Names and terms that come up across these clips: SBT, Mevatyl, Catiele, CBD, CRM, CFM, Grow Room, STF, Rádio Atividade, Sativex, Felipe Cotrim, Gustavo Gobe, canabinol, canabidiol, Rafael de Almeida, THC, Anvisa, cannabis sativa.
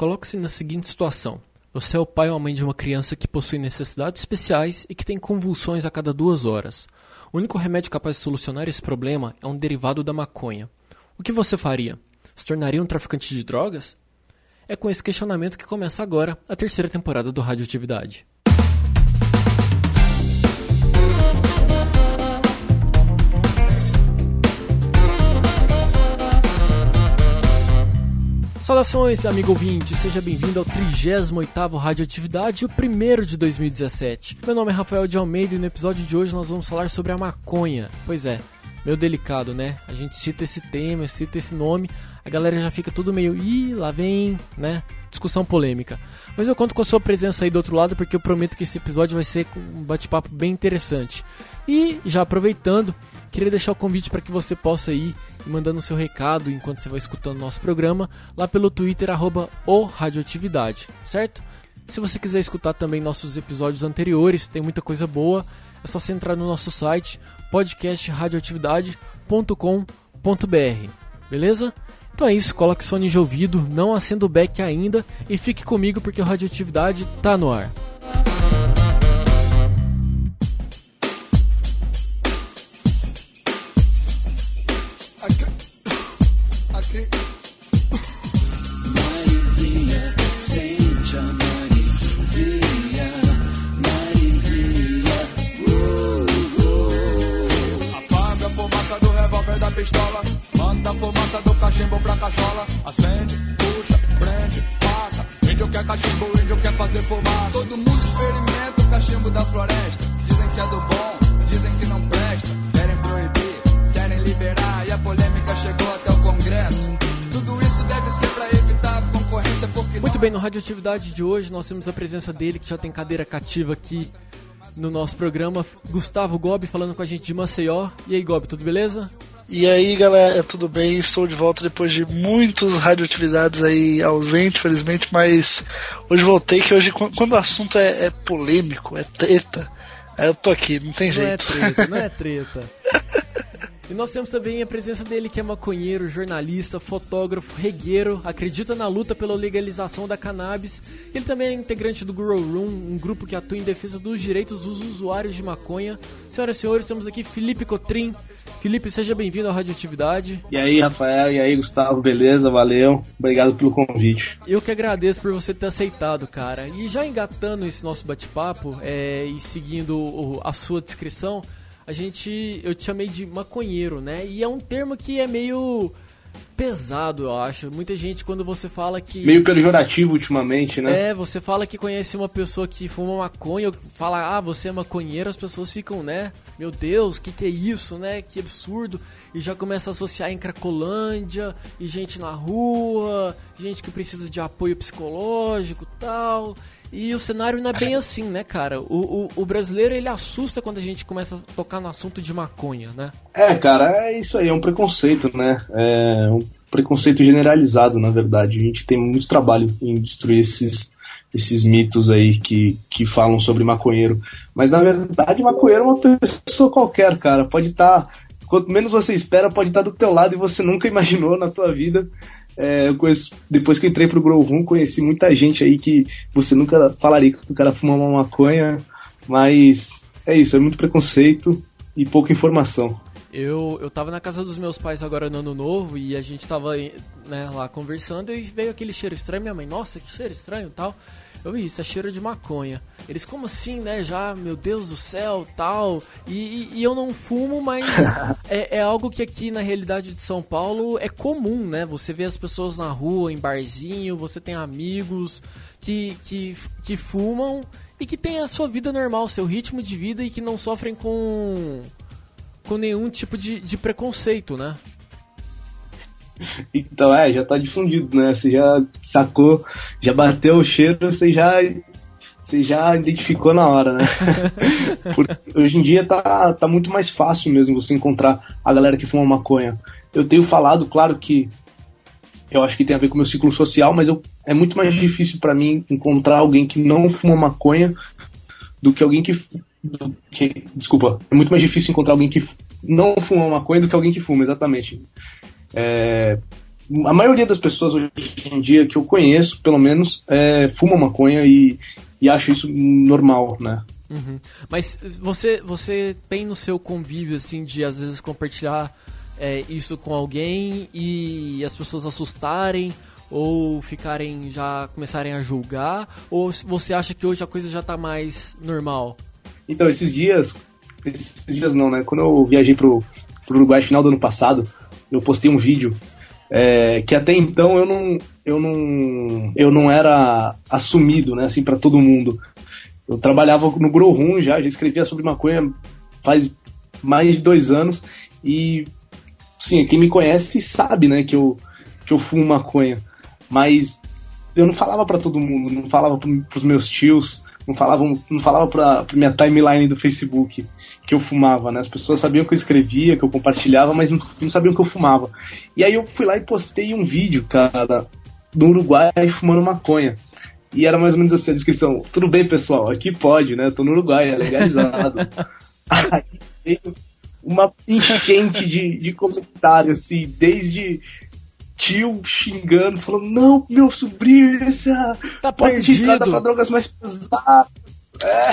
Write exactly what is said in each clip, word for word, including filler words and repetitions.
Coloque-se na seguinte situação. Você é o pai ou a mãe de uma criança que possui necessidades especiais e que tem convulsões a cada duas horas. O único remédio capaz de solucionar esse problema é um derivado da maconha. O que você faria? Se tornaria um traficante de drogas? É com esse questionamento que começa agora a terceira temporada do Rádio Atividade. Saudações, amigo ouvinte, seja bem-vindo ao trigésimo oitavo Rádio Atividade, o primeiro de dois mil e dezessete. Meu nome é Rafael de Almeida e no episódio de hoje nós vamos falar sobre a maconha. Pois é, meio delicado, né? A gente cita esse tema, cita esse nome, a galera já fica tudo meio, ih, lá vem, né? Discussão polêmica. Mas eu conto com a sua presença aí do outro lado porque eu prometo que esse episódio vai ser um bate-papo bem interessante. E já aproveitando, queria deixar o convite para que você possa ir mandando o seu recado enquanto você vai escutando o nosso programa lá pelo Twitter, arroba o Radioatividade, certo? Se você quiser escutar também nossos episódios anteriores, tem muita coisa boa, é só você entrar no nosso site podcast radioatividade ponto com ponto b r, beleza? Então é isso, coloque fone de ouvido, não acenda o back ainda e fique comigo porque o Radioatividade tá no ar. Pistola, manda a fumaça do cachimbo pra cachola. Acende, puxa, prende, passa. Índio quer cachimbo, índio quer fazer fumaça. Todo mundo experimenta o cachimbo da floresta. Dizem que é do bom, dizem que não presta. Querem proibir, querem liberar. E a polêmica chegou até o Congresso. Tudo isso deve ser pra evitar a concorrência porque muito bem, no Radioatividade de hoje nós temos a presença dele, que já tem cadeira cativa aqui no nosso programa, Gustavo Gobe, falando com a gente de Maceió. E aí, Gobe, tudo beleza? E aí, galera, tudo bem? Estou de volta depois de muitas radioatividades aí ausente, felizmente, mas hoje voltei, que hoje, quando o assunto é, é polêmico, é treta, aí eu tô aqui, não tem jeito. Não é treta, não é treta. E nós temos também a presença dele, que é maconheiro, jornalista, fotógrafo, regueiro, acredita na luta pela legalização da cannabis. Ele também é integrante do Grow Room, um grupo que atua em defesa dos direitos dos usuários de maconha. Senhoras e senhores, temos aqui Felipe Cotrim. Felipe, seja bem-vindo à Radioatividade. E aí, Rafael, e aí, Gustavo, beleza? Valeu, obrigado pelo convite. Eu que agradeço por você ter aceitado, cara. E já engatando esse nosso bate-papo é, e seguindo o, a sua descrição, a gente, eu te chamei de maconheiro, né? E é um termo que é meio pesado, eu acho. Muita gente, quando você fala que... meio pejorativo ultimamente, né? É, você fala que conhece uma pessoa que fuma maconha, fala, ah, você é maconheiro, as pessoas ficam, né? Meu Deus, que que é isso, né? Que absurdo. E já começa a associar em Cracolândia, e gente na rua, gente que precisa de apoio psicológico e tal... E o cenário não é bem assim, né, cara? O, o, o brasileiro, ele assusta quando a gente começa a tocar no assunto de maconha, né? É, cara, é isso aí, é um preconceito, né? É um preconceito generalizado, na verdade. A gente tem muito trabalho em destruir esses, esses mitos aí que, que falam sobre maconheiro. Mas, na verdade, maconheiro é uma pessoa qualquer, cara. Pode estar, quanto menos você espera, pode estar do teu lado e você nunca imaginou na tua vida. É, eu conheço, depois que eu entrei pro Grow Room, conheci muita gente aí que você nunca falaria que o cara fuma uma maconha, mas é isso, é muito preconceito e pouca informação. Eu, eu tava na casa dos meus pais agora no ano novo e a gente tava, né, lá conversando e veio aquele cheiro estranho, minha mãe, nossa, que cheiro estranho e tal. Eu vi, isso é cheiro de maconha. Eles, como assim, né, já, meu Deus do céu, tal. E, e, e eu não fumo, mas é, é algo que aqui na realidade de São Paulo é comum, né? Você vê as pessoas na rua, em barzinho, você tem amigos que, que, que fumam e que tem a sua vida normal, seu ritmo de vida e que não sofrem com, com nenhum tipo de, de preconceito, né? Então, é, já tá difundido, né? Você já sacou, já bateu o cheiro, você já, você já identificou na hora, né? Porque hoje em dia tá, tá muito mais fácil mesmo você encontrar a galera que fuma maconha. Eu tenho falado, claro que eu acho que tem a ver com o meu ciclo social, mas eu, é muito mais difícil pra mim encontrar alguém que não fuma maconha do que alguém que... Do que desculpa, é muito mais difícil encontrar alguém que não fuma maconha do que alguém que fuma, exatamente. É, a maioria das pessoas hoje em dia que eu conheço, pelo menos, é, fuma maconha e, e acha isso normal, né? Uhum. Mas você, você tem no seu convívio, assim, de às vezes compartilhar é, isso com alguém e as pessoas assustarem ou ficarem já, começarem a julgar? Ou você acha que hoje a coisa já tá mais normal? Então, esses dias, esses dias não, né? Quando eu viajei pro, pro Uruguai, final do ano passado, eu postei um vídeo é, que até então eu não, eu não, eu não era assumido, né, assim, pra todo mundo. Eu trabalhava no Grow Room já, já escrevia sobre maconha faz mais de dois anos e, sim, quem me conhece sabe, né, que eu, que eu fumo maconha, mas eu não falava pra todo mundo, não falava pros meus tios, não falava, não falava pra, pra minha timeline do Facebook que eu fumava, né? As pessoas sabiam que eu escrevia, que eu compartilhava, mas não, não sabiam que eu fumava. E aí eu fui lá e postei um vídeo, cara, do Uruguai fumando maconha. E era mais ou menos assim a descrição: tudo bem, pessoal, aqui pode, né? Eu tô no Uruguai, é legalizado. Aí veio uma enchente de, de comentários, assim, desde tio xingando, falando: não, meu sobrinho, esse tá pode entrar pra drogas mais pesadas. É.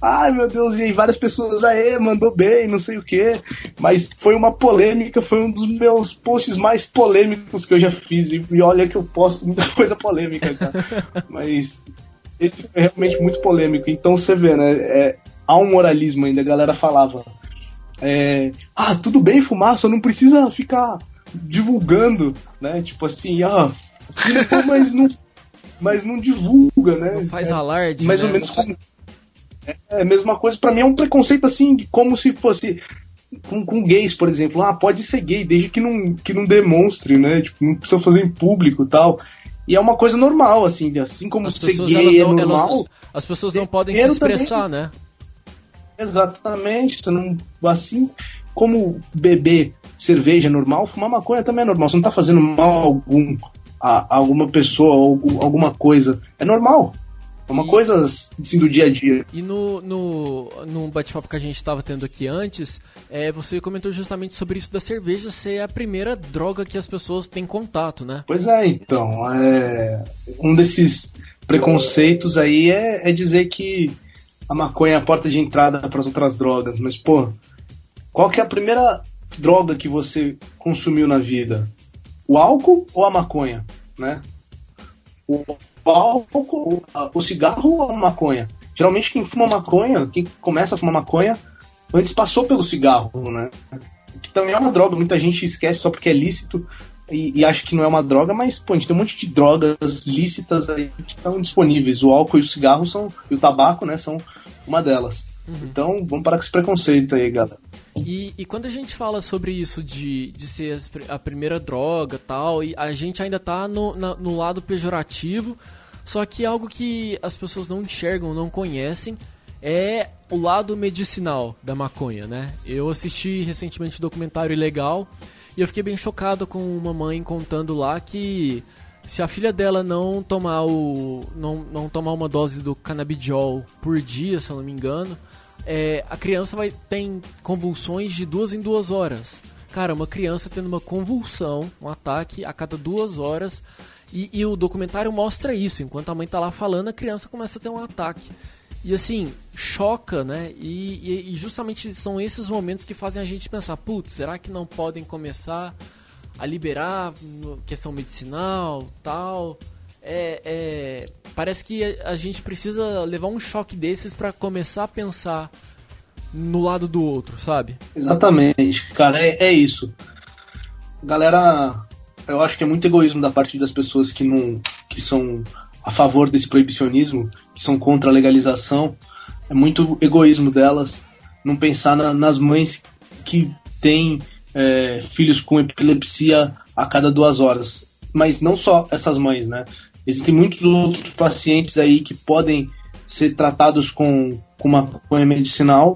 Ai, meu Deus, e aí várias pessoas, aê, mandou bem, não sei o quê. Mas foi uma polêmica, foi um dos meus posts mais polêmicos que eu já fiz. E olha que eu posto muita coisa polêmica, cara. Mas esse foi realmente muito polêmico. Então você vê, né, é, há um moralismo ainda, a galera falava é, ah, tudo bem fumar, só não precisa ficar divulgando, né, tipo assim, ah, mas não, mas não divulga, né, não faz alarde, é, mais né? ou menos como... É a mesma coisa, pra mim é um preconceito assim, como se fosse com, com gays, por exemplo. Ah, pode ser gay, desde que não, que não demonstre, né? Tipo, não precisa fazer em público e tal. E é uma coisa normal, assim, assim como as ser gay não, é normal. Elas, as pessoas não podem se expressar, também, né? Exatamente. Não, assim como beber cerveja é normal, fumar maconha também é normal. Você não tá fazendo mal algum, a, a alguma pessoa ou alguma coisa. É normal. Uma coisa assim do dia a dia. E no, no, no bate-papo que a gente estava tendo aqui antes, é, você comentou justamente sobre isso da cerveja ser a primeira droga que as pessoas têm contato, né? Pois é, então. É, um desses preconceitos aí é, é dizer que a maconha é a porta de entrada para as outras drogas. Mas, pô, qual que é a primeira droga que você consumiu na vida? O álcool ou a maconha, né? O O álcool, o cigarro ou a maconha? Geralmente quem fuma maconha, quem começa a fumar maconha, antes passou pelo cigarro, né? Que também é uma droga, muita gente esquece só porque é lícito e, e acha que não é uma droga, mas pô, a gente tem um monte de drogas lícitas aí que estão disponíveis. O álcool e o cigarro são, e o tabaco, né, são uma delas. Uhum. Então vamos parar com esse preconceito aí, galera. E, e quando a gente fala sobre isso de, de ser a primeira droga e tal, e a gente ainda tá no, na, no lado pejorativo, só que algo que as pessoas não enxergam, não conhecem, é o lado medicinal da maconha, né? Eu assisti recentemente um documentário Ilegal e eu fiquei bem chocado com uma mãe contando lá que se a filha dela não tomar, o, não, não tomar uma dose do canabidiol por dia, se eu não me engano, É, a criança vai, tem convulsões de duas em duas horas. Cara, uma criança tendo uma convulsão, um ataque a cada duas horas. E, e o documentário mostra isso. Enquanto a mãe tá lá falando, a criança começa a ter um ataque. E assim, choca, né? E, e, e justamente são esses momentos que fazem a gente pensar: putz, será que não podem começar a liberar questão medicinal, tal... É, é, parece que a gente precisa levar um choque desses pra começar a pensar no lado do outro, sabe? Exatamente, cara, é, é isso. Galera, eu acho que é muito egoísmo da parte das pessoas que, não, que são a favor desse proibicionismo, que são contra a legalização. É muito egoísmo delas não pensar na, nas mães que têm é, filhos com epilepsia a cada duas horas. Mas não só essas mães, né? Existem muitos outros pacientes aí que podem ser tratados com, com maconha medicinal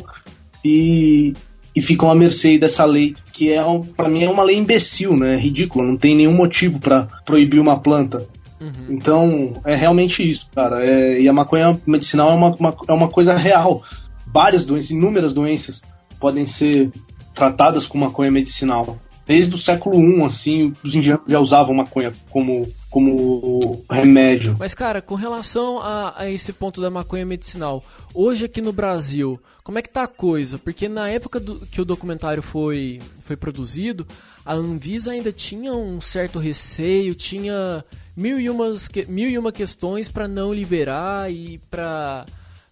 e, e ficam à mercê dessa lei, que é um, pra mim é uma lei imbecil, né? É ridícula, não tem nenhum motivo pra proibir uma planta. Uhum. Então, é realmente isso, cara. É, e a maconha medicinal é uma, uma, é uma coisa real. Várias doenças, inúmeras doenças podem ser tratadas com maconha medicinal. desde o século primeiro, assim, os indianos já usavam maconha como, como remédio. Mas, cara, com relação a, a esse ponto da maconha medicinal, hoje aqui no Brasil, como é que tá a coisa? Porque na época do, que o documentário foi, foi produzido, a Anvisa ainda tinha um certo receio, tinha mil e, umas, mil e uma questões para não liberar e para...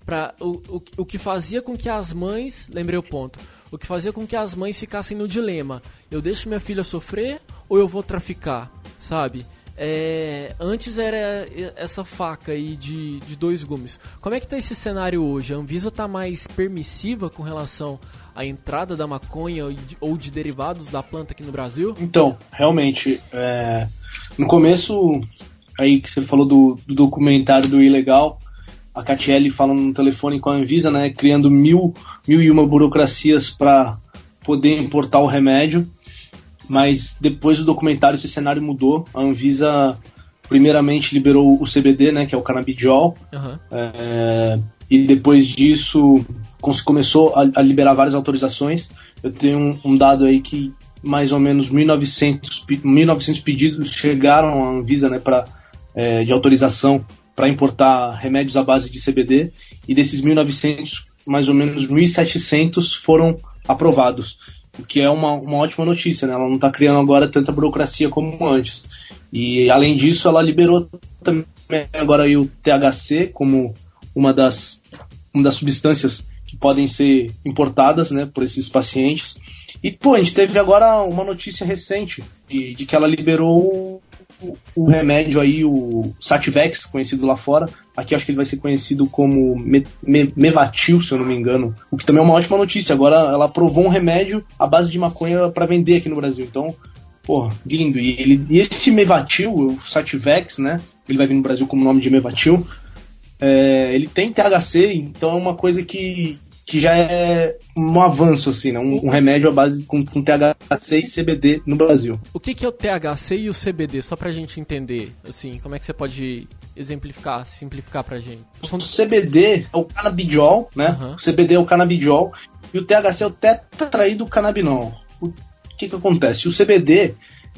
Pra, o, o, o que fazia com que as mães, lembrei o ponto, o que fazia com que as mães ficassem no dilema, eu deixo minha filha sofrer ou eu vou traficar, sabe? É, antes era essa faca aí de, de dois gumes. Como é que tá esse cenário hoje? A Anvisa tá mais permissiva com relação à entrada da maconha ou de, ou de derivados da planta aqui no Brasil? Então, realmente, é, no começo, aí que você falou do, do documentário do Ilegal, a Catiele falando no telefone com a Anvisa, né, criando mil, mil e uma burocracias para poder importar o remédio, mas depois do documentário esse cenário mudou. A Anvisa primeiramente liberou o C B D, né, que é o canabidiol, uhum. é, e depois disso começou a, a liberar várias autorizações. Eu tenho um, um dado aí que mais ou menos mil e novecentos pedidos chegaram à Anvisa, né, pra, é, de autorização para importar remédios à base de C B D, e desses mil e novecentos, mais ou menos mil e setecentos foram aprovados, o que é uma, uma ótima notícia, né? Ela não está criando agora tanta burocracia como antes. E, além disso, ela liberou também agora aí o T H C como uma das, uma das substâncias que podem ser importadas, né, por esses pacientes. E, pô, a gente teve agora uma notícia recente de, de que ela liberou o, o remédio aí, o Sativex, conhecido lá fora. Aqui acho que ele vai ser conhecido como me, me, Mevatyl, se eu não me engano. O que também é uma ótima notícia. Agora ela aprovou um remédio à base de maconha para vender aqui no Brasil. Então, pô, lindo. E, ele, e esse Mevatyl, o Sativex, né, ele vai vir no Brasil como nome de Mevatyl, é, ele tem T H C, então é uma coisa que... que já é um avanço, assim, né? um, um remédio à base com, com T H C e C B D no Brasil. O que, que é o T H C e o C B D? Só pra gente entender, assim, como é que você pode exemplificar, simplificar pra gente? O C B D é o canabidiol, né? Uhum. O C B D é o canabidiol e o T H C é o tetraído canabinol. O que que acontece? O C B D,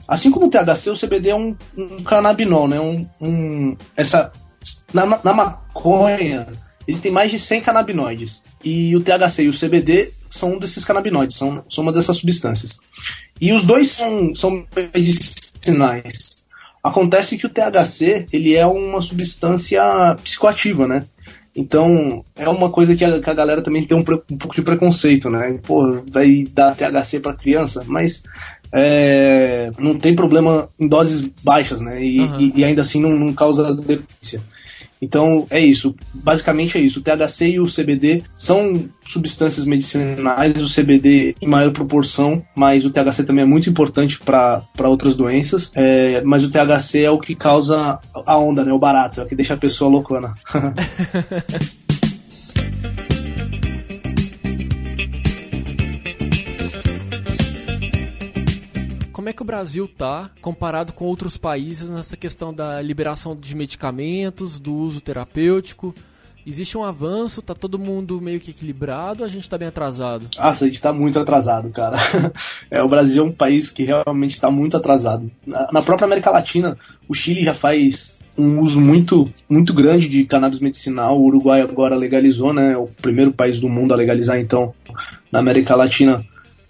assim como o T H C, o C B D é um, um canabinol, né? Um, um, essa, na, na maconha... existem mais de cem canabinoides, e o T H C e o C B D são um desses canabinoides, são, são uma dessas substâncias. E os dois são, são medicinais. Acontece que o T H C, ele é uma substância psicoativa, né? Então, é uma coisa que a, que a galera também tem um, um pouco de preconceito, né? Pô, vai dar T H C pra criança, mas é, não tem problema em doses baixas, né? E, uhum. e, e ainda assim não, não causa dependência. Então é isso, basicamente é isso. O T H C e o C B D são substâncias medicinais, o C B D em maior proporção, mas o T H C também é muito importante para outras doenças, é, mas o T H C é o que causa a onda, né? O barato, é o que deixa a pessoa loucona. Como é que o Brasil tá comparado com outros países nessa questão da liberação de medicamentos, do uso terapêutico? Existe um avanço? Tá todo mundo meio que equilibrado ou a gente tá bem atrasado? Nossa, a gente tá muito atrasado, cara. É, o Brasil é um país que realmente tá muito atrasado. Na, na própria América Latina, o Chile já faz um uso muito, muito grande de cannabis medicinal. O Uruguai agora legalizou, né? É o primeiro país do mundo a legalizar, então, na América Latina.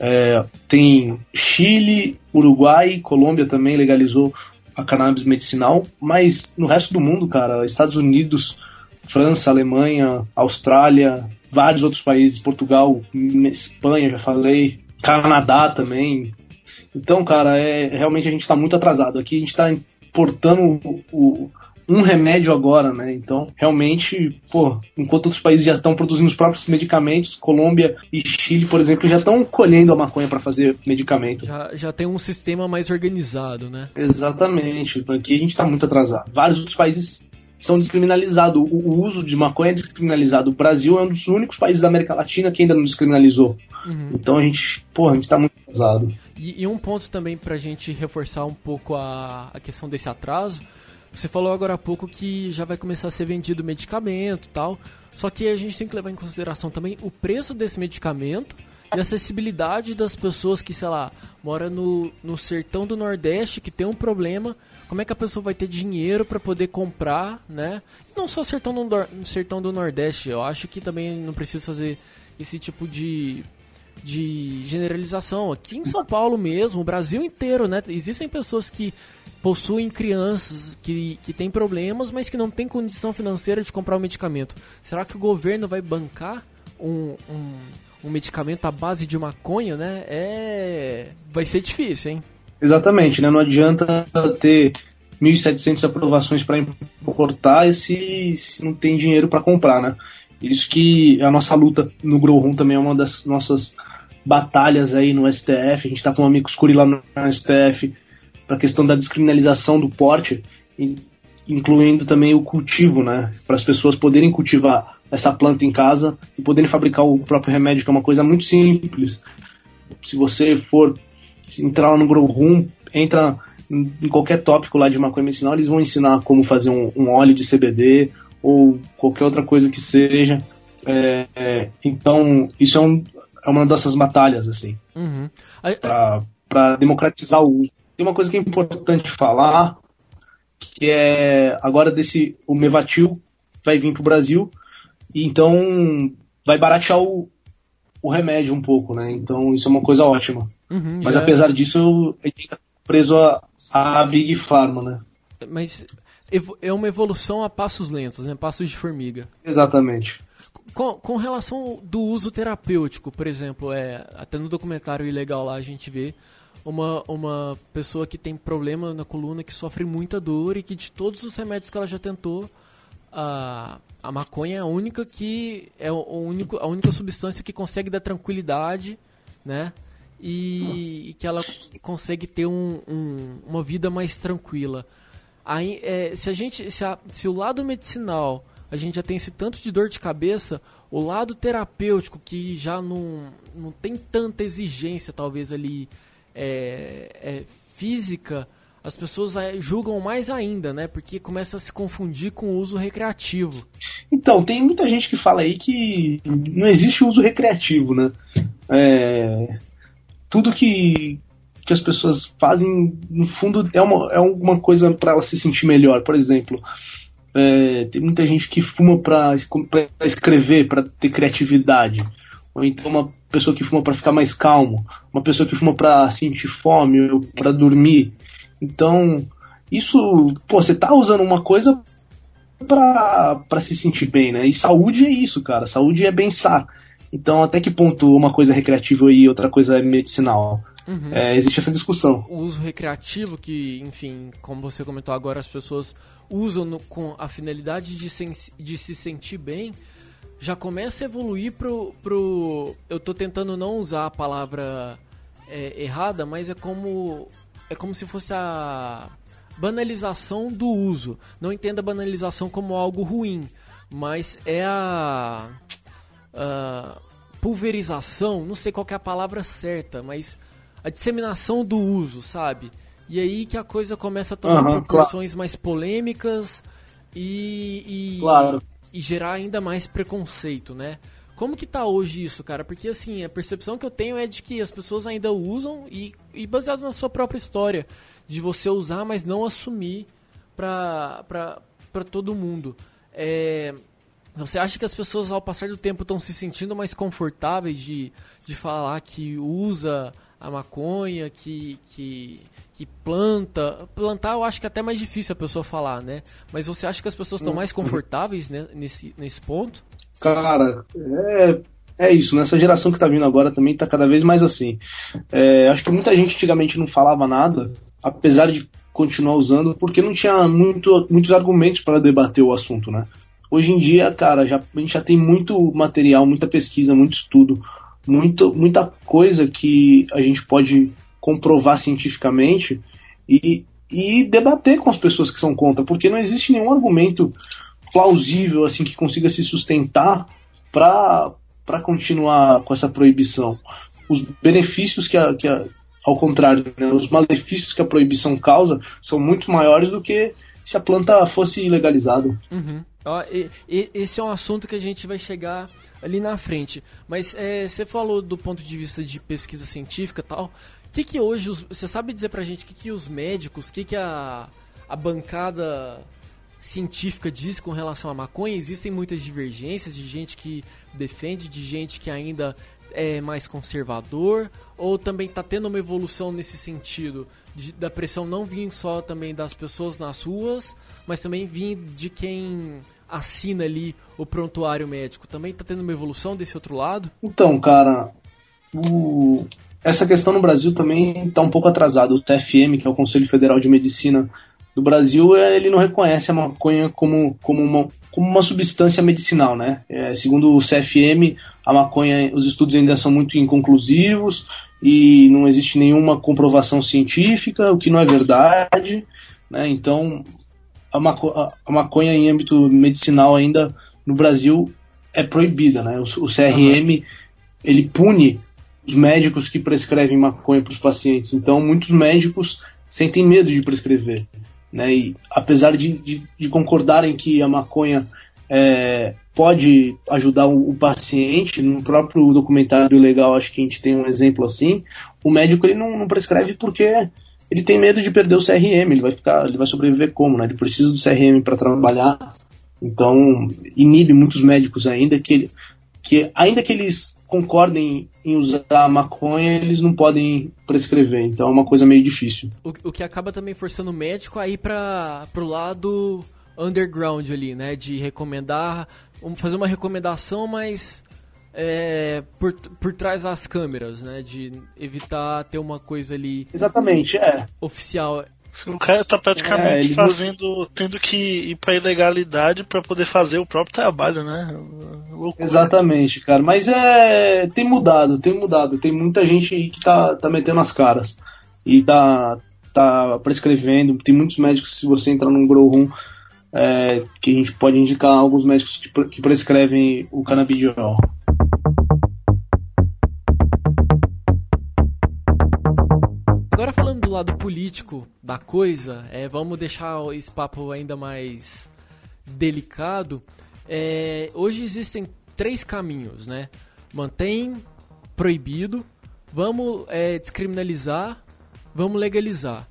É, tem Chile, Uruguai, Colômbia também legalizou a cannabis medicinal, mas no resto do mundo, cara, Estados Unidos, França, Alemanha, Austrália, vários outros países, Portugal, Espanha, já falei, Canadá também. Então, cara, é, realmente a gente tá muito atrasado. Aqui a gente tá importando o, o um remédio agora, né? Então, realmente, pô, enquanto outros países já estão produzindo os próprios medicamentos, Colômbia e Chile, por exemplo, já estão colhendo a maconha para fazer medicamento. Já, já tem um sistema mais organizado, né? Exatamente. Aqui a gente tá muito atrasado. Vários outros países são descriminalizados. O, o uso de maconha é descriminalizado. O Brasil é um dos únicos países da América Latina que ainda não descriminalizou. Uhum. Então, a gente, pô, a gente tá muito atrasado. E, e um ponto também pra gente reforçar um pouco a, a questão desse atraso. Você falou agora há pouco que já vai começar a ser vendido medicamento e tal, só que a gente tem que levar em consideração também o preço desse medicamento E a acessibilidade das pessoas que, sei lá, moram no, no sertão do Nordeste, que tem um problema, como é que a pessoa vai ter dinheiro para poder comprar, né? E não só sertão do, sertão do Nordeste, eu acho que também não precisa fazer esse tipo de, de generalização. Aqui em São Paulo mesmo, o Brasil inteiro, né? Existem pessoas que possuem crianças que, que têm problemas, mas que não têm condição financeira de comprar o medicamento. Será que o governo vai bancar um... um um medicamento à base de maconha, né? É... Vai ser difícil, hein? Exatamente, né? Não adianta ter mil e setecentas aprovações para importar se, se não tem dinheiro para comprar, né? Isso que a nossa luta no Grow Room também é uma das nossas batalhas aí no S T F. A gente está com um amigo escuro lá no S T F para a questão da descriminalização do porte, incluindo também o cultivo, né? Para as pessoas poderem cultivar essa planta em casa e poderem fabricar o próprio remédio, que é uma coisa muito simples. Se você for entrar no Grow Room, entra em qualquer tópico lá de maconha medicinal, eles vão ensinar como fazer um, um óleo de C B D ou qualquer outra coisa que seja. É, é, então, isso é, um, é uma das nossas batalhas, assim, uhum. para democratizar o uso. Tem uma coisa que é importante falar, que é agora desse, o Mevatyl vai vir para o Brasil. Então, vai baratear o, o remédio um pouco, né? Então, isso é uma coisa ótima. Uhum, mas, apesar é. disso, eu, eu fico preso a, a Big Pharma, né? Mas é uma evolução a passos lentos, né? Passos de formiga. Exatamente. Com, com relação do uso terapêutico, por exemplo, é, até no documentário Ilegal lá a gente vê uma, uma pessoa que tem problema na coluna, que sofre muita dor e que de todos os remédios que ela já tentou, a, a maconha é a única que é o único, a única substância que consegue dar tranquilidade, né? E, e que ela consegue ter um, um, uma vida mais tranquila. Aí, é, se a gente, se, a, se o lado medicinal a gente já tem esse tanto de dor de cabeça, o lado terapêutico, que já não, não tem tanta exigência, talvez ali é, é, física, as pessoas julgam mais ainda, né? Porque começa a se confundir com o uso recreativo. Então, tem muita gente que fala aí que não existe uso recreativo, né? É, tudo que, que as pessoas fazem, no fundo, é uma, é uma coisa para ela se sentir melhor. Por exemplo, é, tem muita gente que fuma para escrever, para ter criatividade. Ou então uma pessoa que fuma para ficar mais calmo. Uma pessoa que fuma para sentir fome ou para dormir. Então, isso, pô, você tá usando uma coisa pra, pra se sentir bem, né? E saúde é isso, cara. Saúde é bem-estar. Então, até que ponto uma coisa é recreativa e outra coisa é medicinal? Uhum. É, existe essa discussão. O uso recreativo, que, enfim, como você comentou agora, as pessoas usam no, com a finalidade de se, de se sentir bem, já começa a evoluir pro, pro... Eu tô tentando não usar a palavra é, errada, mas é como... É como se fosse a banalização do uso. Não entenda a banalização como algo ruim, mas é a, a pulverização, não sei qual que é a palavra certa, mas a disseminação do uso, sabe? E aí que a coisa começa a tomar uhum, proporções claro. mais polêmicas e, e, claro. e gerar ainda mais preconceito, né? Como que tá hoje isso, cara? Porque, assim, a percepção que eu tenho é de que as pessoas ainda usam e, e baseado na sua própria história, de você usar, mas não assumir pra, pra, pra todo mundo. É, você acha que as pessoas, ao passar do tempo, estão se sentindo mais confortáveis de, de falar que usa a maconha, que, que, que planta? Plantar eu acho que é até mais difícil a pessoa falar, né? Mas você acha que as pessoas estão mais confortáveis, né, nesse, nesse ponto? Cara, é, é isso, né? Essa geração que tá vindo agora também tá cada vez mais assim. É, acho que muita gente antigamente não falava nada, apesar de continuar usando, porque não tinha muito, muitos argumentos para debater o assunto, né? Hoje em dia, cara, já, a gente já tem muito material, muita pesquisa, muito estudo, muito, muita coisa que a gente pode comprovar cientificamente e, e debater com as pessoas que são contra, porque não existe nenhum argumento plausível, assim, que consiga se sustentar para continuar com essa proibição. Os benefícios que, a, que a, ao contrário, né, os malefícios que a proibição causa são muito maiores do que se a planta fosse legalizada. Uhum. Ó, e, e, esse é um assunto que a gente vai chegar ali na frente. Mas é, você falou do ponto de vista de pesquisa científica e tal. O que que hoje, os, você sabe dizer pra gente o que que os médicos, o que que a, a bancada científica diz com relação à maconha? Existem muitas divergências de gente que defende, de gente que ainda é mais conservador, ou também está tendo uma evolução nesse sentido, de, da pressão não vir só também das pessoas nas ruas, mas também vir de quem assina ali o prontuário médico. Também está tendo uma evolução desse outro lado? Então, cara, o... essa questão no Brasil também está um pouco atrasada. O C F M, que é o Conselho Federal de Medicina do Brasil, ele não reconhece a maconha como, como, uma, como uma substância medicinal, né? É, segundo o C F M, a maconha, os estudos ainda são muito inconclusivos e não existe nenhuma comprovação científica, o que não é verdade, né? Então, a maconha, a maconha em âmbito medicinal ainda no Brasil é proibida, né? O, o C R M, uhum, ele pune os médicos que prescrevem maconha para os pacientes. Então, muitos médicos sentem medo de prescrever, né? E apesar de, de, de concordarem que a maconha é, pode ajudar o, o paciente, no próprio documentário legal, acho que a gente tem um exemplo assim, o médico ele não, não prescreve porque ele tem medo de perder o C R M, ele vai, ficar, ele vai sobreviver como, né? Ele precisa do C R M para trabalhar, então inibe muitos médicos ainda que, ele, que ainda que eles concordem em usar a maconha, eles não podem prescrever, então é uma coisa meio difícil. O, o que acaba também forçando o médico a ir para pro lado underground ali, né, de recomendar, fazer uma recomendação, mas é, por, por trás das câmeras, né, de evitar ter uma coisa ali... Exatamente, é. Oficial. O cara tá praticamente é, fazendo, não... tendo que ir pra ilegalidade pra poder fazer o próprio trabalho, né? Loucura. Exatamente, cara. Mas é. Tem mudado, tem mudado. Tem muita gente aí que tá, tá metendo as caras. E tá, tá prescrevendo. Tem muitos médicos, se você entrar num Grow Room, é, que a gente pode indicar alguns médicos que, pre- que prescrevem o canabidiol. Lado político da coisa, é, vamos deixar esse papo ainda mais delicado. É, hoje existem três caminhos, né? Mantém proibido, vamos é, descriminalizar, vamos legalizar.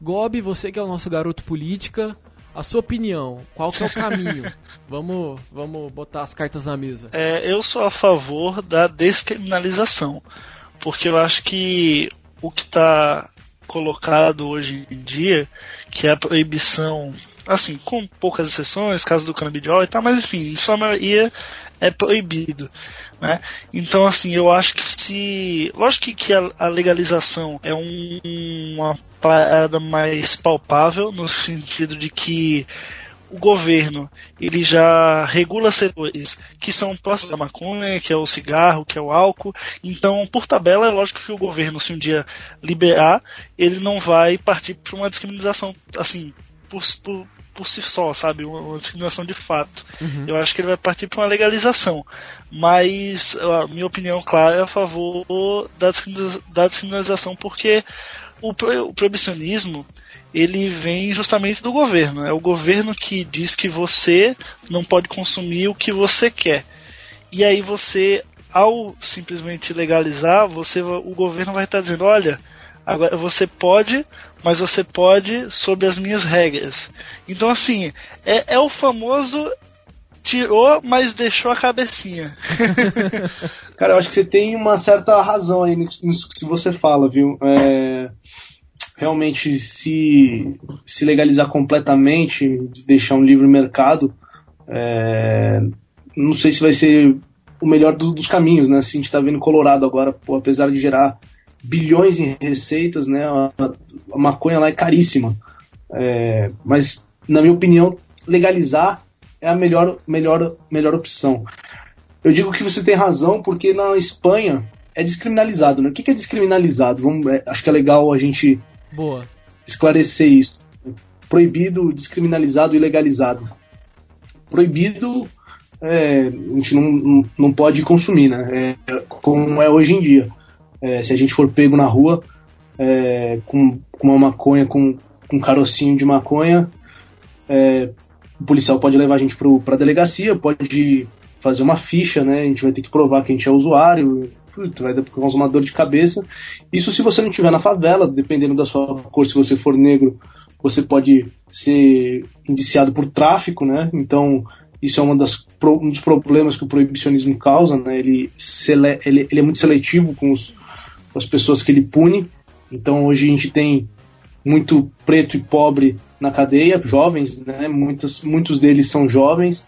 Gobe, você que é o nosso garoto política, a sua opinião, qual que é o caminho? vamos, vamos botar as cartas na mesa. É, eu sou a favor da descriminalização, porque eu acho que o que está colocado hoje em dia, que é a proibição, assim, com poucas exceções, caso do canabidiol e tal, mas enfim, isso a maioria é proibido, né? Então, assim, eu acho que se... Lógico que, que a, a legalização é um, uma parada mais palpável, no sentido de que o governo, ele já regula setores que são próximos da maconha, que é o cigarro, que é o álcool. Então, por tabela, é lógico que o governo, se um dia liberar, ele não vai partir para uma descriminalização, assim, por, por, por si só, sabe? Uma, uma discriminação de fato. Uhum. Eu acho que ele vai partir para uma legalização. Mas, a minha opinião, claro, é a favor da, descriminaliza- da descriminalização, porque o, pro- o proibicionismo... ele vem justamente do governo. É o governo que diz que você não pode consumir o que você quer. E aí você, ao simplesmente legalizar, você, o governo vai estar dizendo, olha, agora você pode, mas você pode sob as minhas regras. Então, assim, é, é o famoso tirou, mas deixou a cabecinha. Cara, eu acho que você tem uma certa razão aí nisso que você fala, viu? É... Realmente, se, se legalizar completamente, deixar um livre mercado, é, não sei se vai ser o melhor do, dos caminhos, né? Assim, a gente está vendo Colorado agora, pô, apesar de gerar bilhões em receitas, né? A, a maconha lá é caríssima. É, mas, na minha opinião, legalizar é a melhor, melhor, melhor opção. Eu digo que você tem razão, porque na Espanha é descriminalizado, né? O que, que é descriminalizado? Vamos, é, acho que é legal a gente... Boa. Esclarecer isso. Proibido, descriminalizado e legalizado. Proibido, é, a gente não, não, não pode consumir, né? É, como é hoje em dia. É, se a gente for pego na rua é, com, com uma maconha, com, com um carocinho de maconha, é, o policial pode levar a gente para a delegacia, pode fazer uma ficha, né? A gente vai ter que provar que a gente é usuário, vai dar uma dor de cabeça. Isso se você não estiver na favela, dependendo da sua cor, se você for negro, você pode ser indiciado por tráfico, né? Então, isso é uma das, um dos problemas que o proibicionismo causa, né? Ele, sele, ele, ele é muito seletivo com, os, com as pessoas que ele pune. Então, hoje a gente tem muito preto e pobre na cadeia, jovens, né? Muitos, muitos deles são jovens.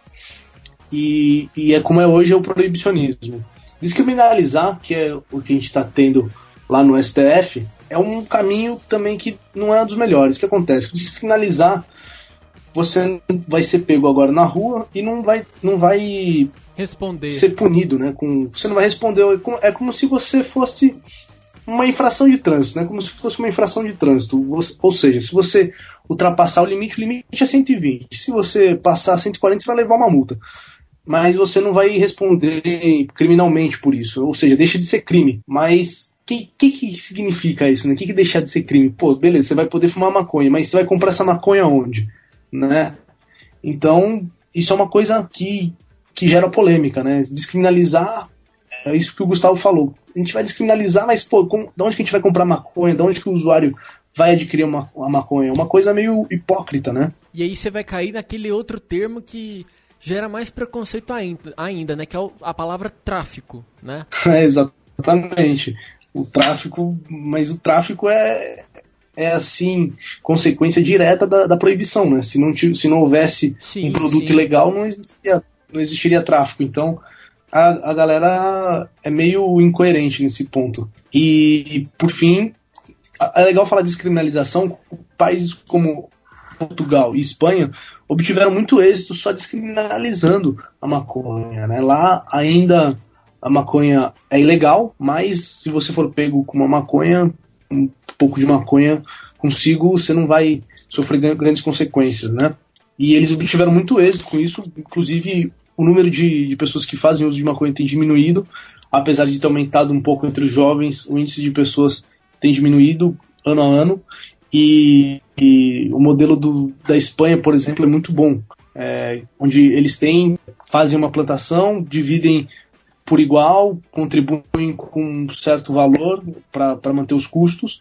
E, e é como é hoje é o proibicionismo. Descriminalizar, que é o que a gente está tendo lá no S T F, é um caminho também que não é um dos melhores. O que acontece? Descriminalizar, você vai ser pego agora na rua e não vai, não vai responder. Ser punido, né? Com, você não vai responder. É como, é como se você fosse uma infração de trânsito, né? Como se fosse uma infração de trânsito. Você, ou seja, se você ultrapassar o limite, o limite é cento e vinte. Se você passar cento e quarenta, você vai levar uma multa. Mas você não vai responder criminalmente por isso. Ou seja, deixa de ser crime. Mas o que, que, que significa isso? O né? que, que deixar de ser crime? Pô, beleza, você vai poder fumar maconha, mas você vai comprar essa maconha onde? Né? Então, isso é uma coisa que, que gera polêmica. Né? Descriminalizar, é isso que o Gustavo falou. A gente vai descriminalizar, mas pô, com, de onde que a gente vai comprar maconha? De onde que o usuário vai adquirir uma, uma maconha? Uma coisa meio hipócrita, né? E aí você vai cair naquele outro termo que gera mais preconceito ainda, ainda, né? Que é a palavra tráfico, né? É, exatamente. O tráfico, mas o tráfico é, é assim, consequência direta da, da proibição, né? Se não, se não houvesse sim, um produto sim. ilegal, não existiria, não existiria tráfico. Então, a, a galera é meio incoerente nesse ponto. E, por fim, é legal falar de descriminalização com países como Portugal e Espanha obtiveram muito êxito só descriminalizando a maconha, né? Lá ainda a maconha é ilegal, mas se você for pego com uma maconha, um pouco de maconha consigo, você não vai sofrer grandes consequências, né? E eles obtiveram muito êxito com isso, inclusive o número de, de pessoas que fazem uso de maconha tem diminuído, apesar de ter aumentado um pouco entre os jovens, o índice de pessoas tem diminuído ano a ano. E, e o modelo do, da Espanha, por exemplo, é muito bom, é, onde eles têm, fazem uma plantação, dividem por igual, contribuem com um certo valor para manter os custos,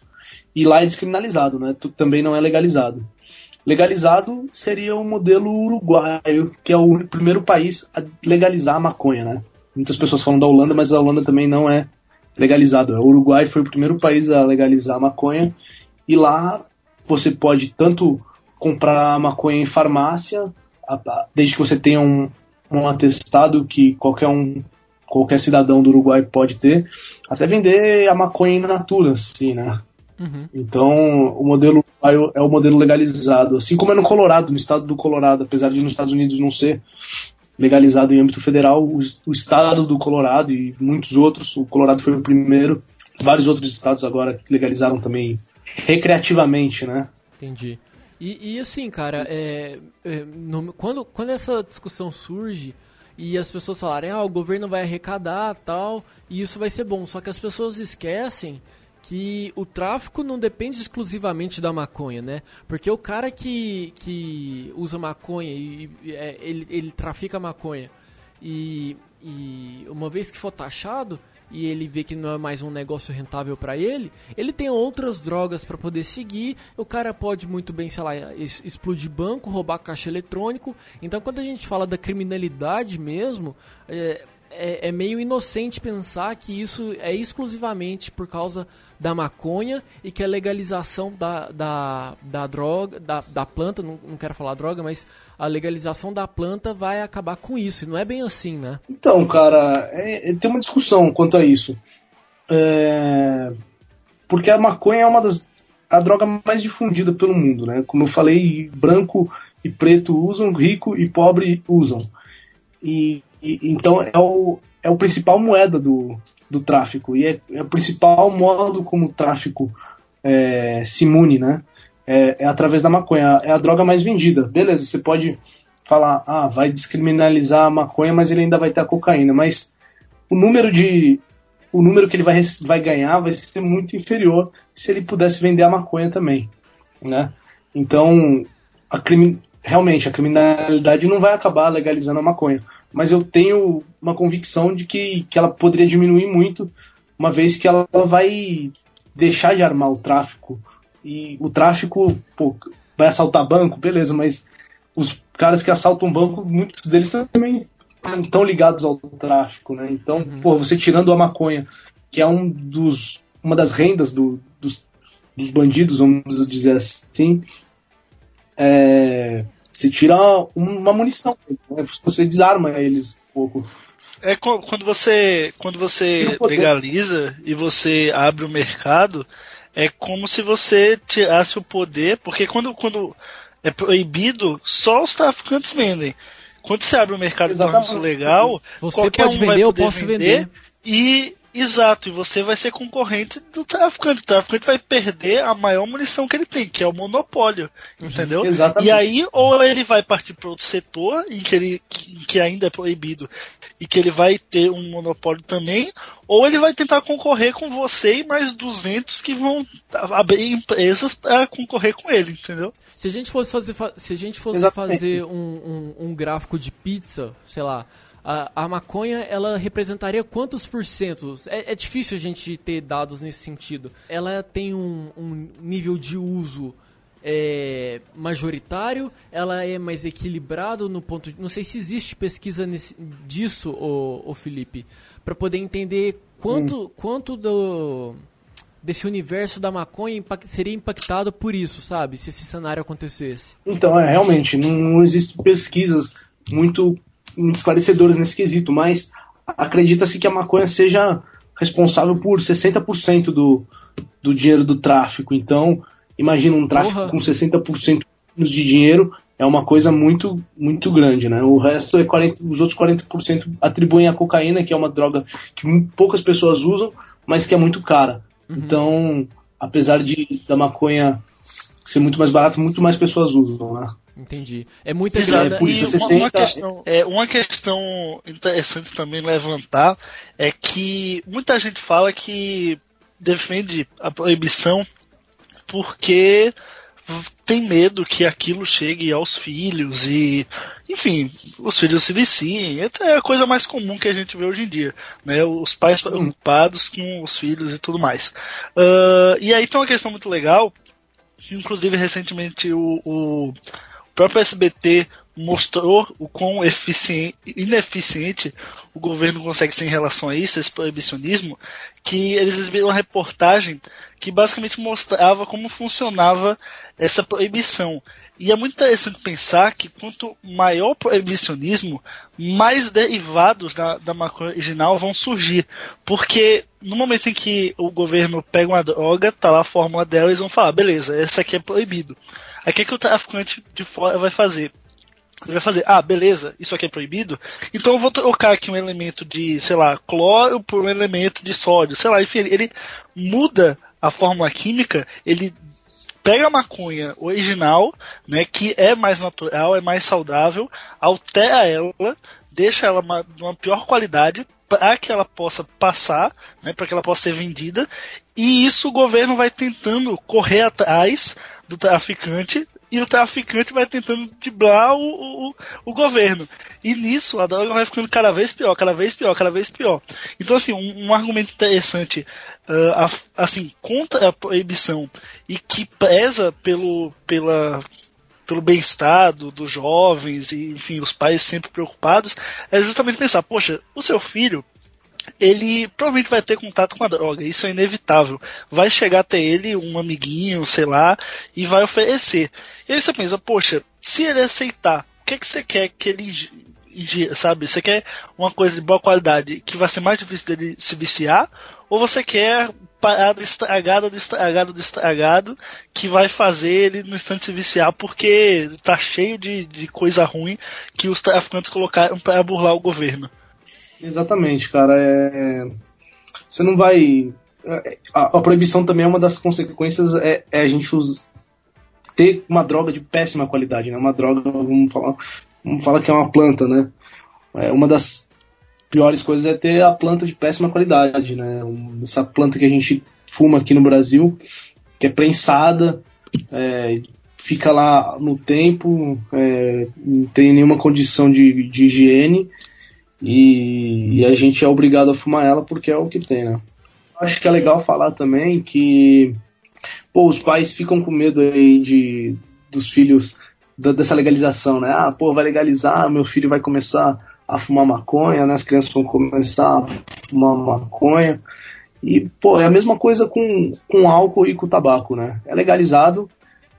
e lá é descriminalizado, né? Também não é legalizado. Legalizado seria o modelo uruguaio, que é o primeiro país a legalizar a maconha, né? Muitas pessoas falam da Holanda, mas a Holanda também não é legalizado. O Uruguai foi o primeiro país a legalizar a maconha. E lá você pode tanto comprar maconha em farmácia, desde que você tenha um, um atestado que qualquer, um, qualquer cidadão do Uruguai pode ter, até vender a maconha in natura, assim, né? Uhum. Então, o modelo é o modelo legalizado. Assim como é no Colorado, no estado do Colorado, apesar de nos Estados Unidos não ser legalizado em âmbito federal, o, o estado do Colorado e muitos outros, o Colorado foi o primeiro, vários outros estados agora legalizaram também recreativamente, né? Entendi. E, e assim, cara, é, é, no, quando, quando essa discussão surge e as pessoas falarem, ah, o governo vai arrecadar tal, e isso vai ser bom, só que as pessoas esquecem que o tráfico não depende exclusivamente da maconha, né? Porque o cara que, que usa maconha, e, e, ele, ele trafica maconha, e, e uma vez que for taxado, e ele vê que não é mais um negócio rentável para ele, ele tem outras drogas para poder seguir, o cara pode muito bem, sei lá, explodir banco, roubar caixa eletrônico. Então, quando a gente fala da criminalidade mesmo, é, é, é meio inocente pensar que isso é exclusivamente por causa da maconha e que a legalização da, da, da droga, da, da planta, não, não quero falar droga, mas a legalização da planta vai acabar com isso, e não é bem assim, né? Então, cara, é, é, tem uma discussão quanto a isso, é, porque a maconha é uma das a droga mais difundida pelo mundo, né? Como eu falei, branco e preto usam, rico e pobre usam, e, e então é o, é o principal moeda do do tráfico, e é, é o principal modo como o tráfico é, se imune, né? É, é através da maconha, é a droga mais vendida. Beleza, você pode falar, ah, vai descriminalizar a maconha, mas ele ainda vai ter a cocaína, mas o número de o número que ele vai, vai ganhar vai ser muito inferior se ele pudesse vender a maconha também, né? Então, a crime, realmente, a criminalidade não vai acabar legalizando a maconha, mas eu tenho uma convicção de que, que ela poderia diminuir muito, uma vez que ela vai deixar de armar o tráfico. E o tráfico, pô, vai assaltar banco, beleza, mas os caras que assaltam banco, muitos deles também estão ligados ao tráfico, né? Então, uhum. pô, você tirando a maconha, que é um dos, uma das rendas do, dos, dos bandidos, vamos dizer assim, é, você tira uma munição, né? Você desarma eles um pouco. É quando você, quando você legaliza e você abre o mercado, é como se você tirasse o poder, porque quando, quando é proibido, só os traficantes vendem. Quando você abre o mercado torna-se legal, você qualquer pode um vender, vai poder eu posso vender, vender. E, exato, e você vai ser concorrente do traficante. O traficante vai perder a maior munição que ele tem, que é o monopólio, entendeu? Exatamente. E aí, ou ele vai partir para outro setor, em que, ele, em que ainda é proibido, e que ele vai ter um monopólio também, ou ele vai tentar concorrer com você e mais duzentos que vão abrir empresas para concorrer com ele, entendeu? Se a gente fosse fazer, se a gente fosse fazer um, um, um gráfico de pizza, sei lá, a, a maconha, ela representaria quantos por cento? É, é difícil a gente ter dados nesse sentido. Ela tem um, um nível de uso é, majoritário, ela é mais equilibrado no ponto... De, não sei se existe pesquisa nesse, disso, ô, ô Felipe, para poder entender quanto, hum. quanto do, desse universo da maconha impact, seria impactado por isso, sabe? Se esse cenário acontecesse. Então, é, realmente, não, não existem pesquisas muito... esclarecedores nesse quesito, mas acredita-se que a maconha seja responsável por sessenta por cento do, do dinheiro do tráfico. Então, imagina um tráfico uhum. com sessenta por cento de dinheiro, é uma coisa muito, muito grande, né? O resto é quarenta por cento, os outros quarenta por cento atribuem à cocaína, que é uma droga que poucas pessoas usam, mas que é muito cara. Uhum. Então, apesar de da maconha ser muito mais barata, muito mais pessoas usam, né? Entendi. É muito engraçado. Uma, uma, questão, é, uma questão interessante também levantar é que muita gente fala que defende a proibição porque tem medo que aquilo chegue aos filhos e, enfim, os filhos se viciem. É a coisa mais comum que a gente vê hoje em dia, né? Os pais preocupados com os filhos e tudo mais. Uh, e aí tem uma questão muito legal, que inclusive recentemente o... o O próprio S B T mostrou o quão eficiente, ineficiente o governo consegue ser em relação a isso, esse proibicionismo, que eles exibiram uma reportagem que basicamente mostrava como funcionava essa proibição. E é muito interessante pensar que quanto maior o proibicionismo, mais derivados da, da maconha original vão surgir. Porque no momento em que o governo pega uma droga, tá lá a fórmula dela, eles vão falar, beleza, essa aqui é proibido. Aí o que, que o traficante de fora vai fazer? Ele vai fazer, ah, beleza, isso aqui é proibido, então eu vou trocar aqui um elemento de, sei lá, cloro por um elemento de sódio, sei lá, enfim, ele, ele muda a fórmula química, ele pega a maconha original, né, que é mais natural, é mais saudável, altera ela, deixa ela de uma pior qualidade, para que ela possa passar, né, para que ela possa ser vendida, e isso o governo vai tentando correr atrás do traficante, e o traficante vai tentando driblar o, o, o governo. E nisso a droga vai ficando cada vez pior, cada vez pior, cada vez pior. Então, assim, um, um argumento interessante uh, a, assim, contra a proibição e que preza pelo, pela, pelo bem-estar do, dos jovens e, enfim, os pais sempre preocupados, é justamente pensar, poxa, o seu filho, ele provavelmente vai ter contato com a droga, isso é inevitável, vai chegar até ele um amiguinho, sei lá, e vai oferecer, e aí você pensa, poxa, se ele aceitar, o que, é que você quer que ele ingira, sabe, você quer uma coisa de boa qualidade que vai ser mais difícil dele se viciar, ou você quer parada estragada do estragado do estragado que vai fazer ele no instante se viciar porque tá cheio de, de coisa ruim que os traficantes colocaram para burlar o governo. Exatamente, cara. É... Você não vai. A, a proibição também é uma das consequências, é, é a gente usa... ter uma droga de péssima qualidade, né? Uma droga, vamos falar, vamos falar que é uma planta, né? É, uma das piores coisas é ter a planta de péssima qualidade, né? Essa planta que a gente fuma aqui no Brasil, que é prensada, é, fica lá no tempo, é, não tem nenhuma condição de, de higiene. e, e a gente é obrigado a fumar ela porque é o que tem, né? Acho que é legal falar também que, pô, os pais ficam com medo aí de, dos filhos, da, dessa legalização, né? Ah, pô, vai legalizar, meu filho vai começar a fumar maconha, né? As crianças vão começar a fumar maconha. E, pô, é a mesma coisa com, com álcool e com tabaco, né? É legalizado,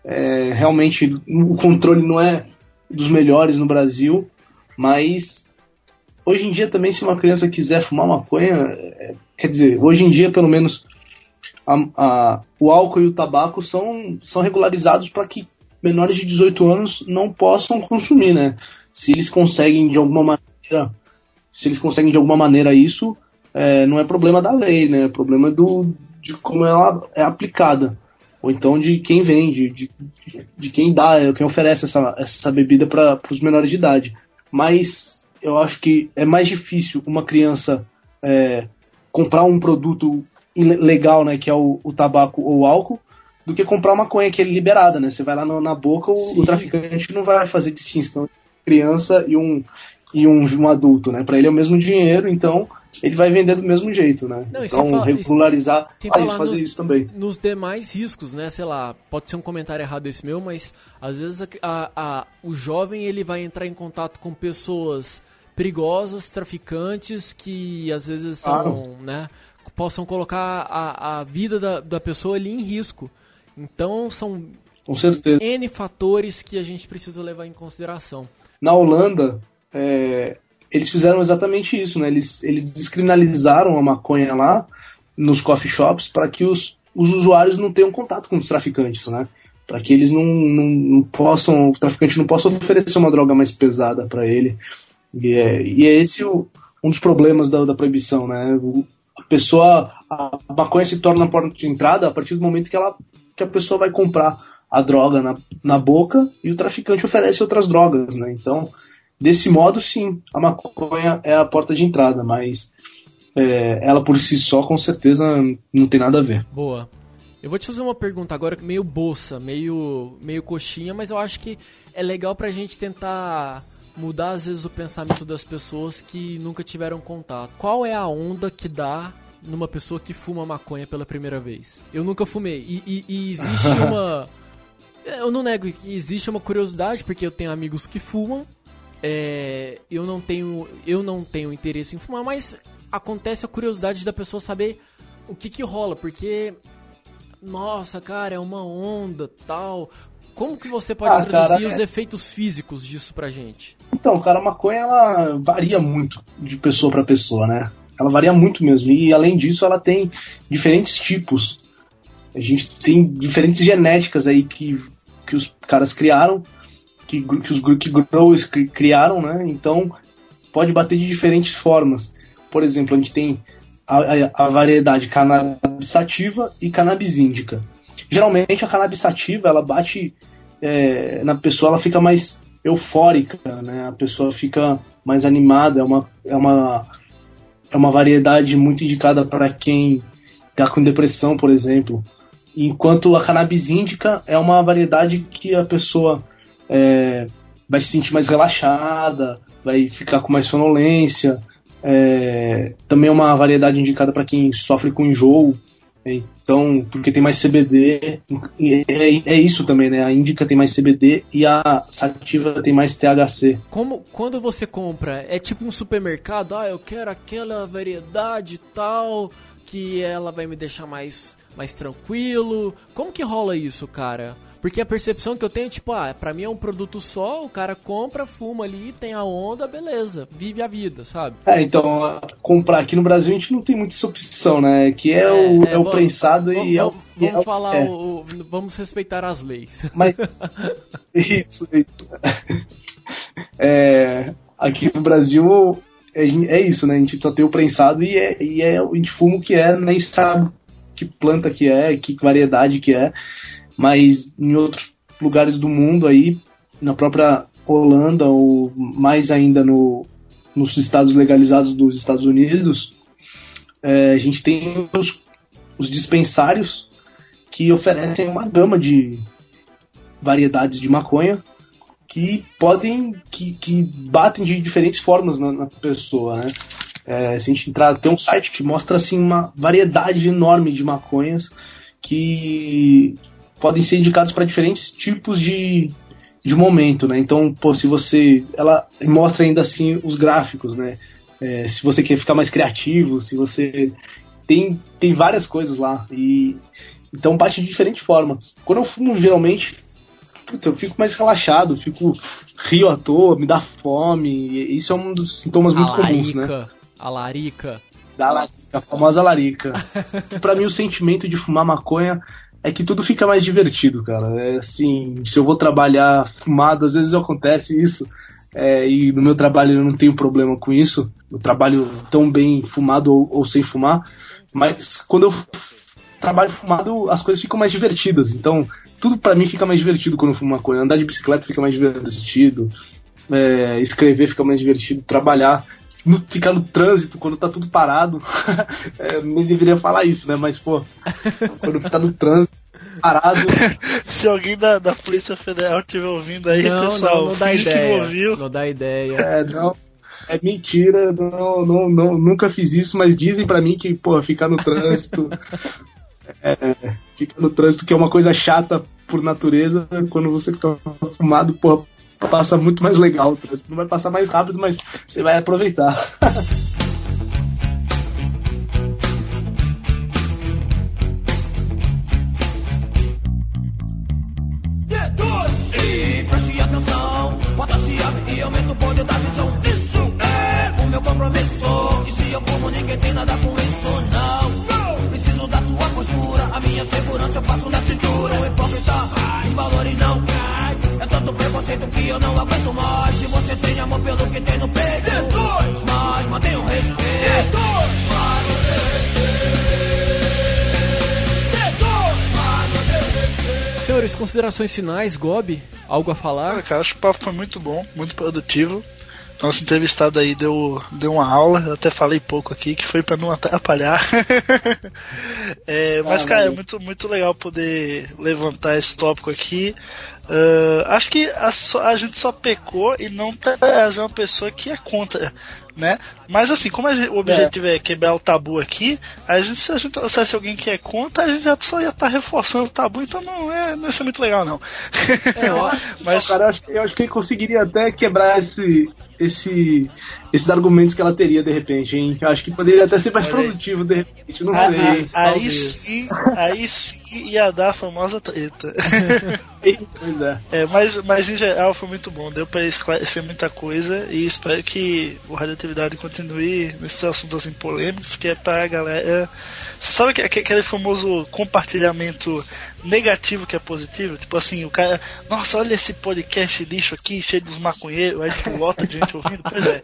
é, realmente o controle não é dos melhores no Brasil, mas hoje em dia também, se uma criança quiser fumar maconha, é, quer dizer, hoje em dia, pelo menos, a, a, o álcool e o tabaco são, são regularizados para que menores de dezoito anos não possam consumir, né? Se eles conseguem de alguma maneira, se eles conseguem de alguma maneira isso... É, não é problema da lei, né? É problema do, de como ela é aplicada. Ou então de quem vende, de, de, de quem dá, quem oferece essa, essa bebida para os menores de idade. Mas eu acho que é mais difícil uma criança é, comprar um produto legal, né? Que é o, o tabaco ou o álcool, do que comprar uma maconha que é liberada, né? Você vai lá no, na boca, o, o traficante não vai fazer distinção entre criança e um, e um, um adulto, né? Para ele é o mesmo dinheiro, então... ele vai vender do mesmo jeito, né? Não, então, falar, regularizar, ah, falar fazer nos, isso também. Nos demais riscos, né? Sei lá, pode ser um comentário errado esse meu, mas às vezes a, a, a, o jovem ele vai entrar em contato com pessoas perigosas, traficantes, que às vezes são, claro, né, possam colocar a, a vida da, da pessoa ali em risco. Então, são com certeza N fatores que a gente precisa levar em consideração. Na Holanda, é... eles fizeram exatamente isso, né? Eles, eles descriminalizaram a maconha lá nos coffee shops para que os, os usuários não tenham contato com os traficantes, né? Para que eles não, não, não possam, o traficante não possa oferecer uma droga mais pesada para ele. E é, e é esse o, um dos problemas da, da proibição, né? O, a pessoa, a maconha se torna a porta de entrada a partir do momento que, ela, que a pessoa vai comprar a droga na, na boca e o traficante oferece outras drogas, né? Então... desse modo, sim, a maconha é a porta de entrada, mas é, ela por si só, com certeza, não tem nada a ver. Boa. Eu vou te fazer uma pergunta agora, meio bolsa, meio, meio coxinha, mas eu acho que é legal pra gente tentar mudar, às vezes, o pensamento das pessoas que nunca tiveram contato. Qual é a onda que dá numa pessoa que fuma maconha pela primeira vez? Eu nunca fumei. E, e, e existe uma... eu não nego que existe uma curiosidade, porque eu tenho amigos que fumam. É, eu, não tenho, eu não tenho interesse em fumar, mas acontece a curiosidade da pessoa saber o que que rola, porque, nossa, cara, é uma onda, tal. Como que você pode ah, traduzir cara, os é... efeitos físicos disso pra gente? Então, cara, a maconha, ela varia muito de pessoa pra pessoa, né? Ela varia muito mesmo, e além disso, ela tem diferentes tipos. A gente tem diferentes genéticas aí que, que os caras criaram, que, que os que growers criaram, né? Então pode bater de diferentes formas. Por exemplo, a gente tem a, a, a variedade cannabis sativa e cannabis indica. Geralmente a cannabis sativa, ela bate é, na pessoa, ela fica mais eufórica, né? A pessoa fica mais animada. É uma é uma é uma variedade muito indicada para quem está com depressão, por exemplo. Enquanto a cannabis indica é uma variedade que a pessoa É, vai se sentir mais relaxada, vai ficar com mais sonolência, é, também é uma variedade indicada para quem sofre com enjoo, então, porque tem mais C B D, é, é isso também, né? A indica tem mais C B D e a sativa tem mais T H C. Como, quando você compra, é tipo um supermercado, ah, eu quero aquela variedade tal, que ela vai me deixar mais, mais tranquilo, como que rola isso, cara? Porque a percepção que eu tenho, tipo, ah, pra mim é um produto só, o cara compra, fuma ali, tem a onda, beleza, vive a vida, sabe? É, então, comprar aqui no Brasil a gente não tem muita essa opção, né? Que é, é, o, é, é o vamos, prensado vamos, e é o... Vamos é, falar, é. O, vamos respeitar as leis. Mas, isso, isso. É, aqui no Brasil é, é isso, né? A gente só tem o prensado e é, e é a gente fuma o que é, nem sabe que planta que é, que variedade que é. Mas em outros lugares do mundo aí, na própria Holanda ou mais ainda no, nos estados legalizados dos Estados Unidos, é, a gente tem os, os dispensários que oferecem uma gama de variedades de maconha que podem, que, que batem de diferentes formas na, na pessoa, né? É, se a gente entrar, tem um site que mostra assim uma variedade enorme de maconhas que podem ser indicados para diferentes tipos de, de momento, né? Então, pô, se você, ela mostra ainda assim os gráficos, né? É, se você quer ficar mais criativo, se você tem, tem várias coisas lá e então bate de diferente forma. Quando eu fumo, geralmente, puta, eu fico mais relaxado, fico rio à toa, me dá fome. E isso é um dos sintomas muito comuns, né? A larica. Da larica, a famosa larica. Pra mim, o sentimento de fumar maconha é que tudo fica mais divertido, cara. É assim, se eu vou trabalhar fumado, às vezes acontece isso. É, e no meu trabalho eu não tenho problema com isso. Eu trabalho tão bem fumado ou, ou sem fumar. Mas quando eu trabalho fumado, as coisas ficam mais divertidas. Então, tudo pra mim fica mais divertido quando eu fumo maconha. Andar de bicicleta fica mais divertido. É, escrever fica mais divertido. Trabalhar, no, ficar no trânsito quando tá tudo parado. É, nem deveria falar isso, né? Mas, pô, quando tá no trânsito parado. Se alguém da, da Polícia Federal estiver ouvindo aí, não, pessoal, não, não dá ideia. Que ouviu. Não dá ideia. É, não. É mentira. Não, não, não, nunca fiz isso, mas dizem pra mim que, pô, ficar no trânsito. É, fica no trânsito, que é uma coisa chata por natureza. Quando você fica fumado, porra, passa muito mais legal o trânsito. Não vai passar mais rápido, mas você vai aproveitar. E preste atenção, bota-se up e aumenta o poder da visão. Isso é o meu compromisso. E se eu fumo, ninguém tem nada com isso, não. A minha segurança eu passo na cintura. O hipócrita, os valores não. É tanto preconceito que eu não aguento mais. Se você tem amor pelo que tem no peito, mas mantenha o respeito. Senhores, considerações finais, Gobe? Algo a falar? Cara, acho que o papo foi muito bom, muito produtivo. Nosso entrevistado aí deu, deu uma aula, eu até falei pouco aqui, que foi pra não atrapalhar. É, mas, ah, cara, é muito, muito legal poder levantar esse tópico aqui. Uh, acho que a, a gente só pecou e não trazer uma pessoa que é contra, né? Mas, assim, como a gente, o objetivo é. é quebrar o tabu aqui, a gente, se a gente trouxesse alguém que é contra, a gente já só ia estar tá reforçando o tabu, então não é, não é muito legal, não. É, ó, mas, cara, eu acho, eu acho que conseguiria até quebrar esse... Esse, esses argumentos que ela teria de repente, hein? Eu acho que poderia até ser mais Olha produtivo aí. De repente, não ah, sei. Aí, aí sim, aí sim ia dar a famosa treta. Pois é. É, mas, mas em geral foi muito bom, deu pra esclarecer muita coisa e espero que o Radioatividade continue nesses assuntos assim polêmicos, que é pra galera. Você sabe que, que, aquele famoso compartilhamento negativo que é positivo? Tipo assim, o cara, nossa, olha esse podcast lixo aqui, cheio dos maconheiros, aí tipo, lota de gente ouvindo, pois é.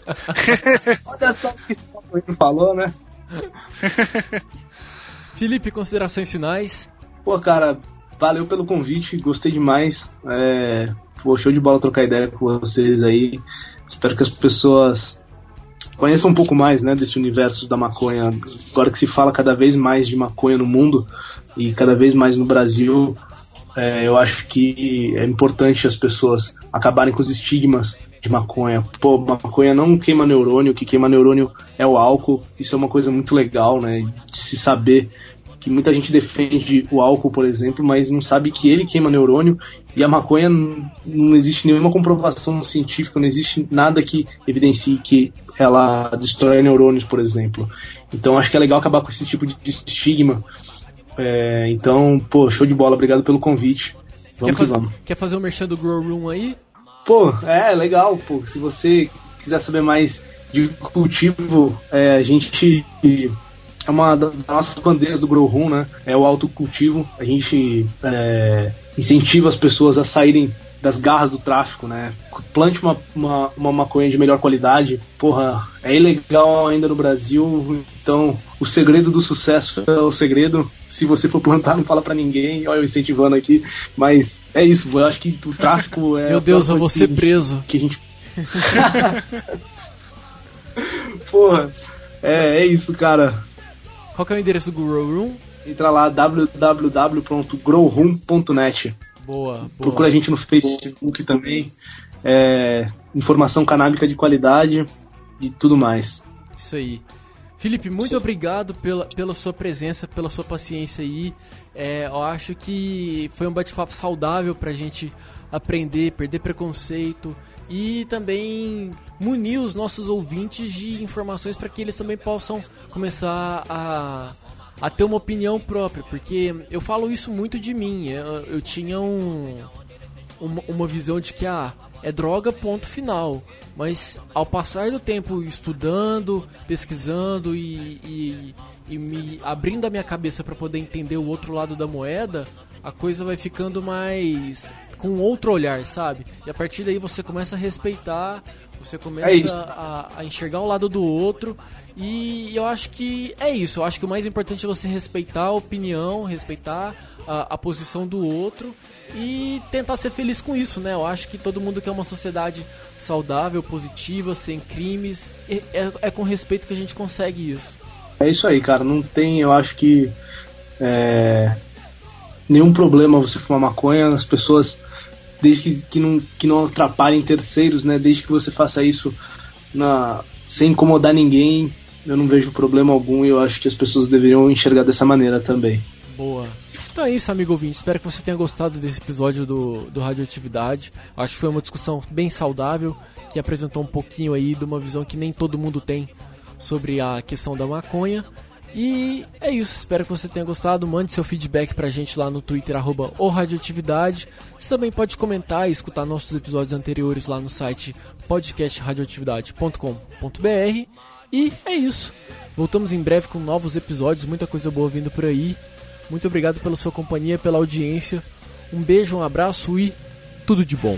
Olha só o que esse maconheiro falou, né? Felipe, considerações finais? Pô, cara, valeu pelo convite, gostei demais. É, pô, show de bola trocar ideia com vocês aí. Espero que as pessoas conheçam um pouco mais, né, desse universo da maconha. Agora que se fala cada vez mais de maconha no mundo e cada vez mais no Brasil, é, eu acho que é importante as pessoas acabarem com os estigmas de maconha. Pô, maconha não queima neurônio, o que queima neurônio é o álcool. Isso é uma coisa muito legal, né, de se saber. Que muita gente defende o álcool, por exemplo, mas não sabe que ele queima neurônio, e a maconha não, não existe nenhuma comprovação científica, não existe nada que evidencie que ela destrói neurônios, por exemplo. Então acho que é legal acabar com esse tipo de estigma. É, então, pô, show de bola, obrigado pelo convite. Vamos quer, que vamos. Quer fazer o um merchan do Grow Room aí? Pô, é legal, pô. Se você quiser saber mais de cultivo, é, a gente... É uma das nossas bandeiras do Grow Room, né? É o autocultivo. A gente é, incentiva as pessoas a saírem das garras do tráfico, né? Plante uma, uma, uma maconha de melhor qualidade. Porra, é ilegal ainda no Brasil. Então, o segredo do sucesso é o segredo. Se você for plantar, não fala pra ninguém. Olha eu incentivando aqui. Mas é isso, eu acho que o tráfico é... Meu Deus, eu vou ser preso. Que a gente... Porra, é, é isso, cara. Qual que é o endereço do Grow Room? Entra lá, w w w ponto grow room ponto net. Boa, boa. Procura a gente no Facebook também. é, informação canábica de qualidade e tudo mais. Isso aí. Felipe, muito Sim. obrigado pela, pela sua presença, pela sua paciência aí. É, eu acho que foi um bate-papo saudável pra gente aprender, perder preconceito e também munir os nossos ouvintes de informações para que eles também possam começar a, a ter uma opinião própria, porque eu falo isso muito de mim. Eu, eu tinha um, uma, uma visão de que ah, é droga, ponto final. Mas ao passar do tempo estudando, pesquisando e, e, e me abrindo a minha cabeça para poder entender o outro lado da moeda, a coisa vai ficando mais... com outro olhar, sabe? E a partir daí você começa a respeitar, você começa é a, a enxergar o lado do outro, e eu acho que é isso, eu acho que o mais importante é você respeitar a opinião, respeitar a, a posição do outro e tentar ser feliz com isso, né? Eu acho que todo mundo quer uma sociedade saudável, positiva, sem crimes, e é, é com respeito que a gente consegue isso. É isso aí, cara, não tem, eu acho que é, nenhum problema você fumar maconha, as pessoas... desde que, que, não, que não atrapalhem terceiros, né? Desde que você faça isso na, sem incomodar ninguém, eu não vejo problema algum, e eu acho que as pessoas deveriam enxergar dessa maneira também. Boa. Então é isso, amigo ouvinte. Espero que você tenha gostado desse episódio do, do Radioatividade. Acho que foi uma discussão bem saudável, que apresentou um pouquinho aí de uma visão que nem todo mundo tem sobre a questão da maconha. E é isso, espero que você tenha gostado. Mande seu feedback pra gente lá no Twitter, arroba o Radioatividade. Você também pode comentar e escutar nossos episódios anteriores lá no site podcast radioatividade ponto com ponto b r. E é isso, voltamos em breve com novos episódios, muita coisa boa vindo por aí. Muito obrigado pela sua companhia, pela audiência. Um beijo, um abraço e tudo de bom.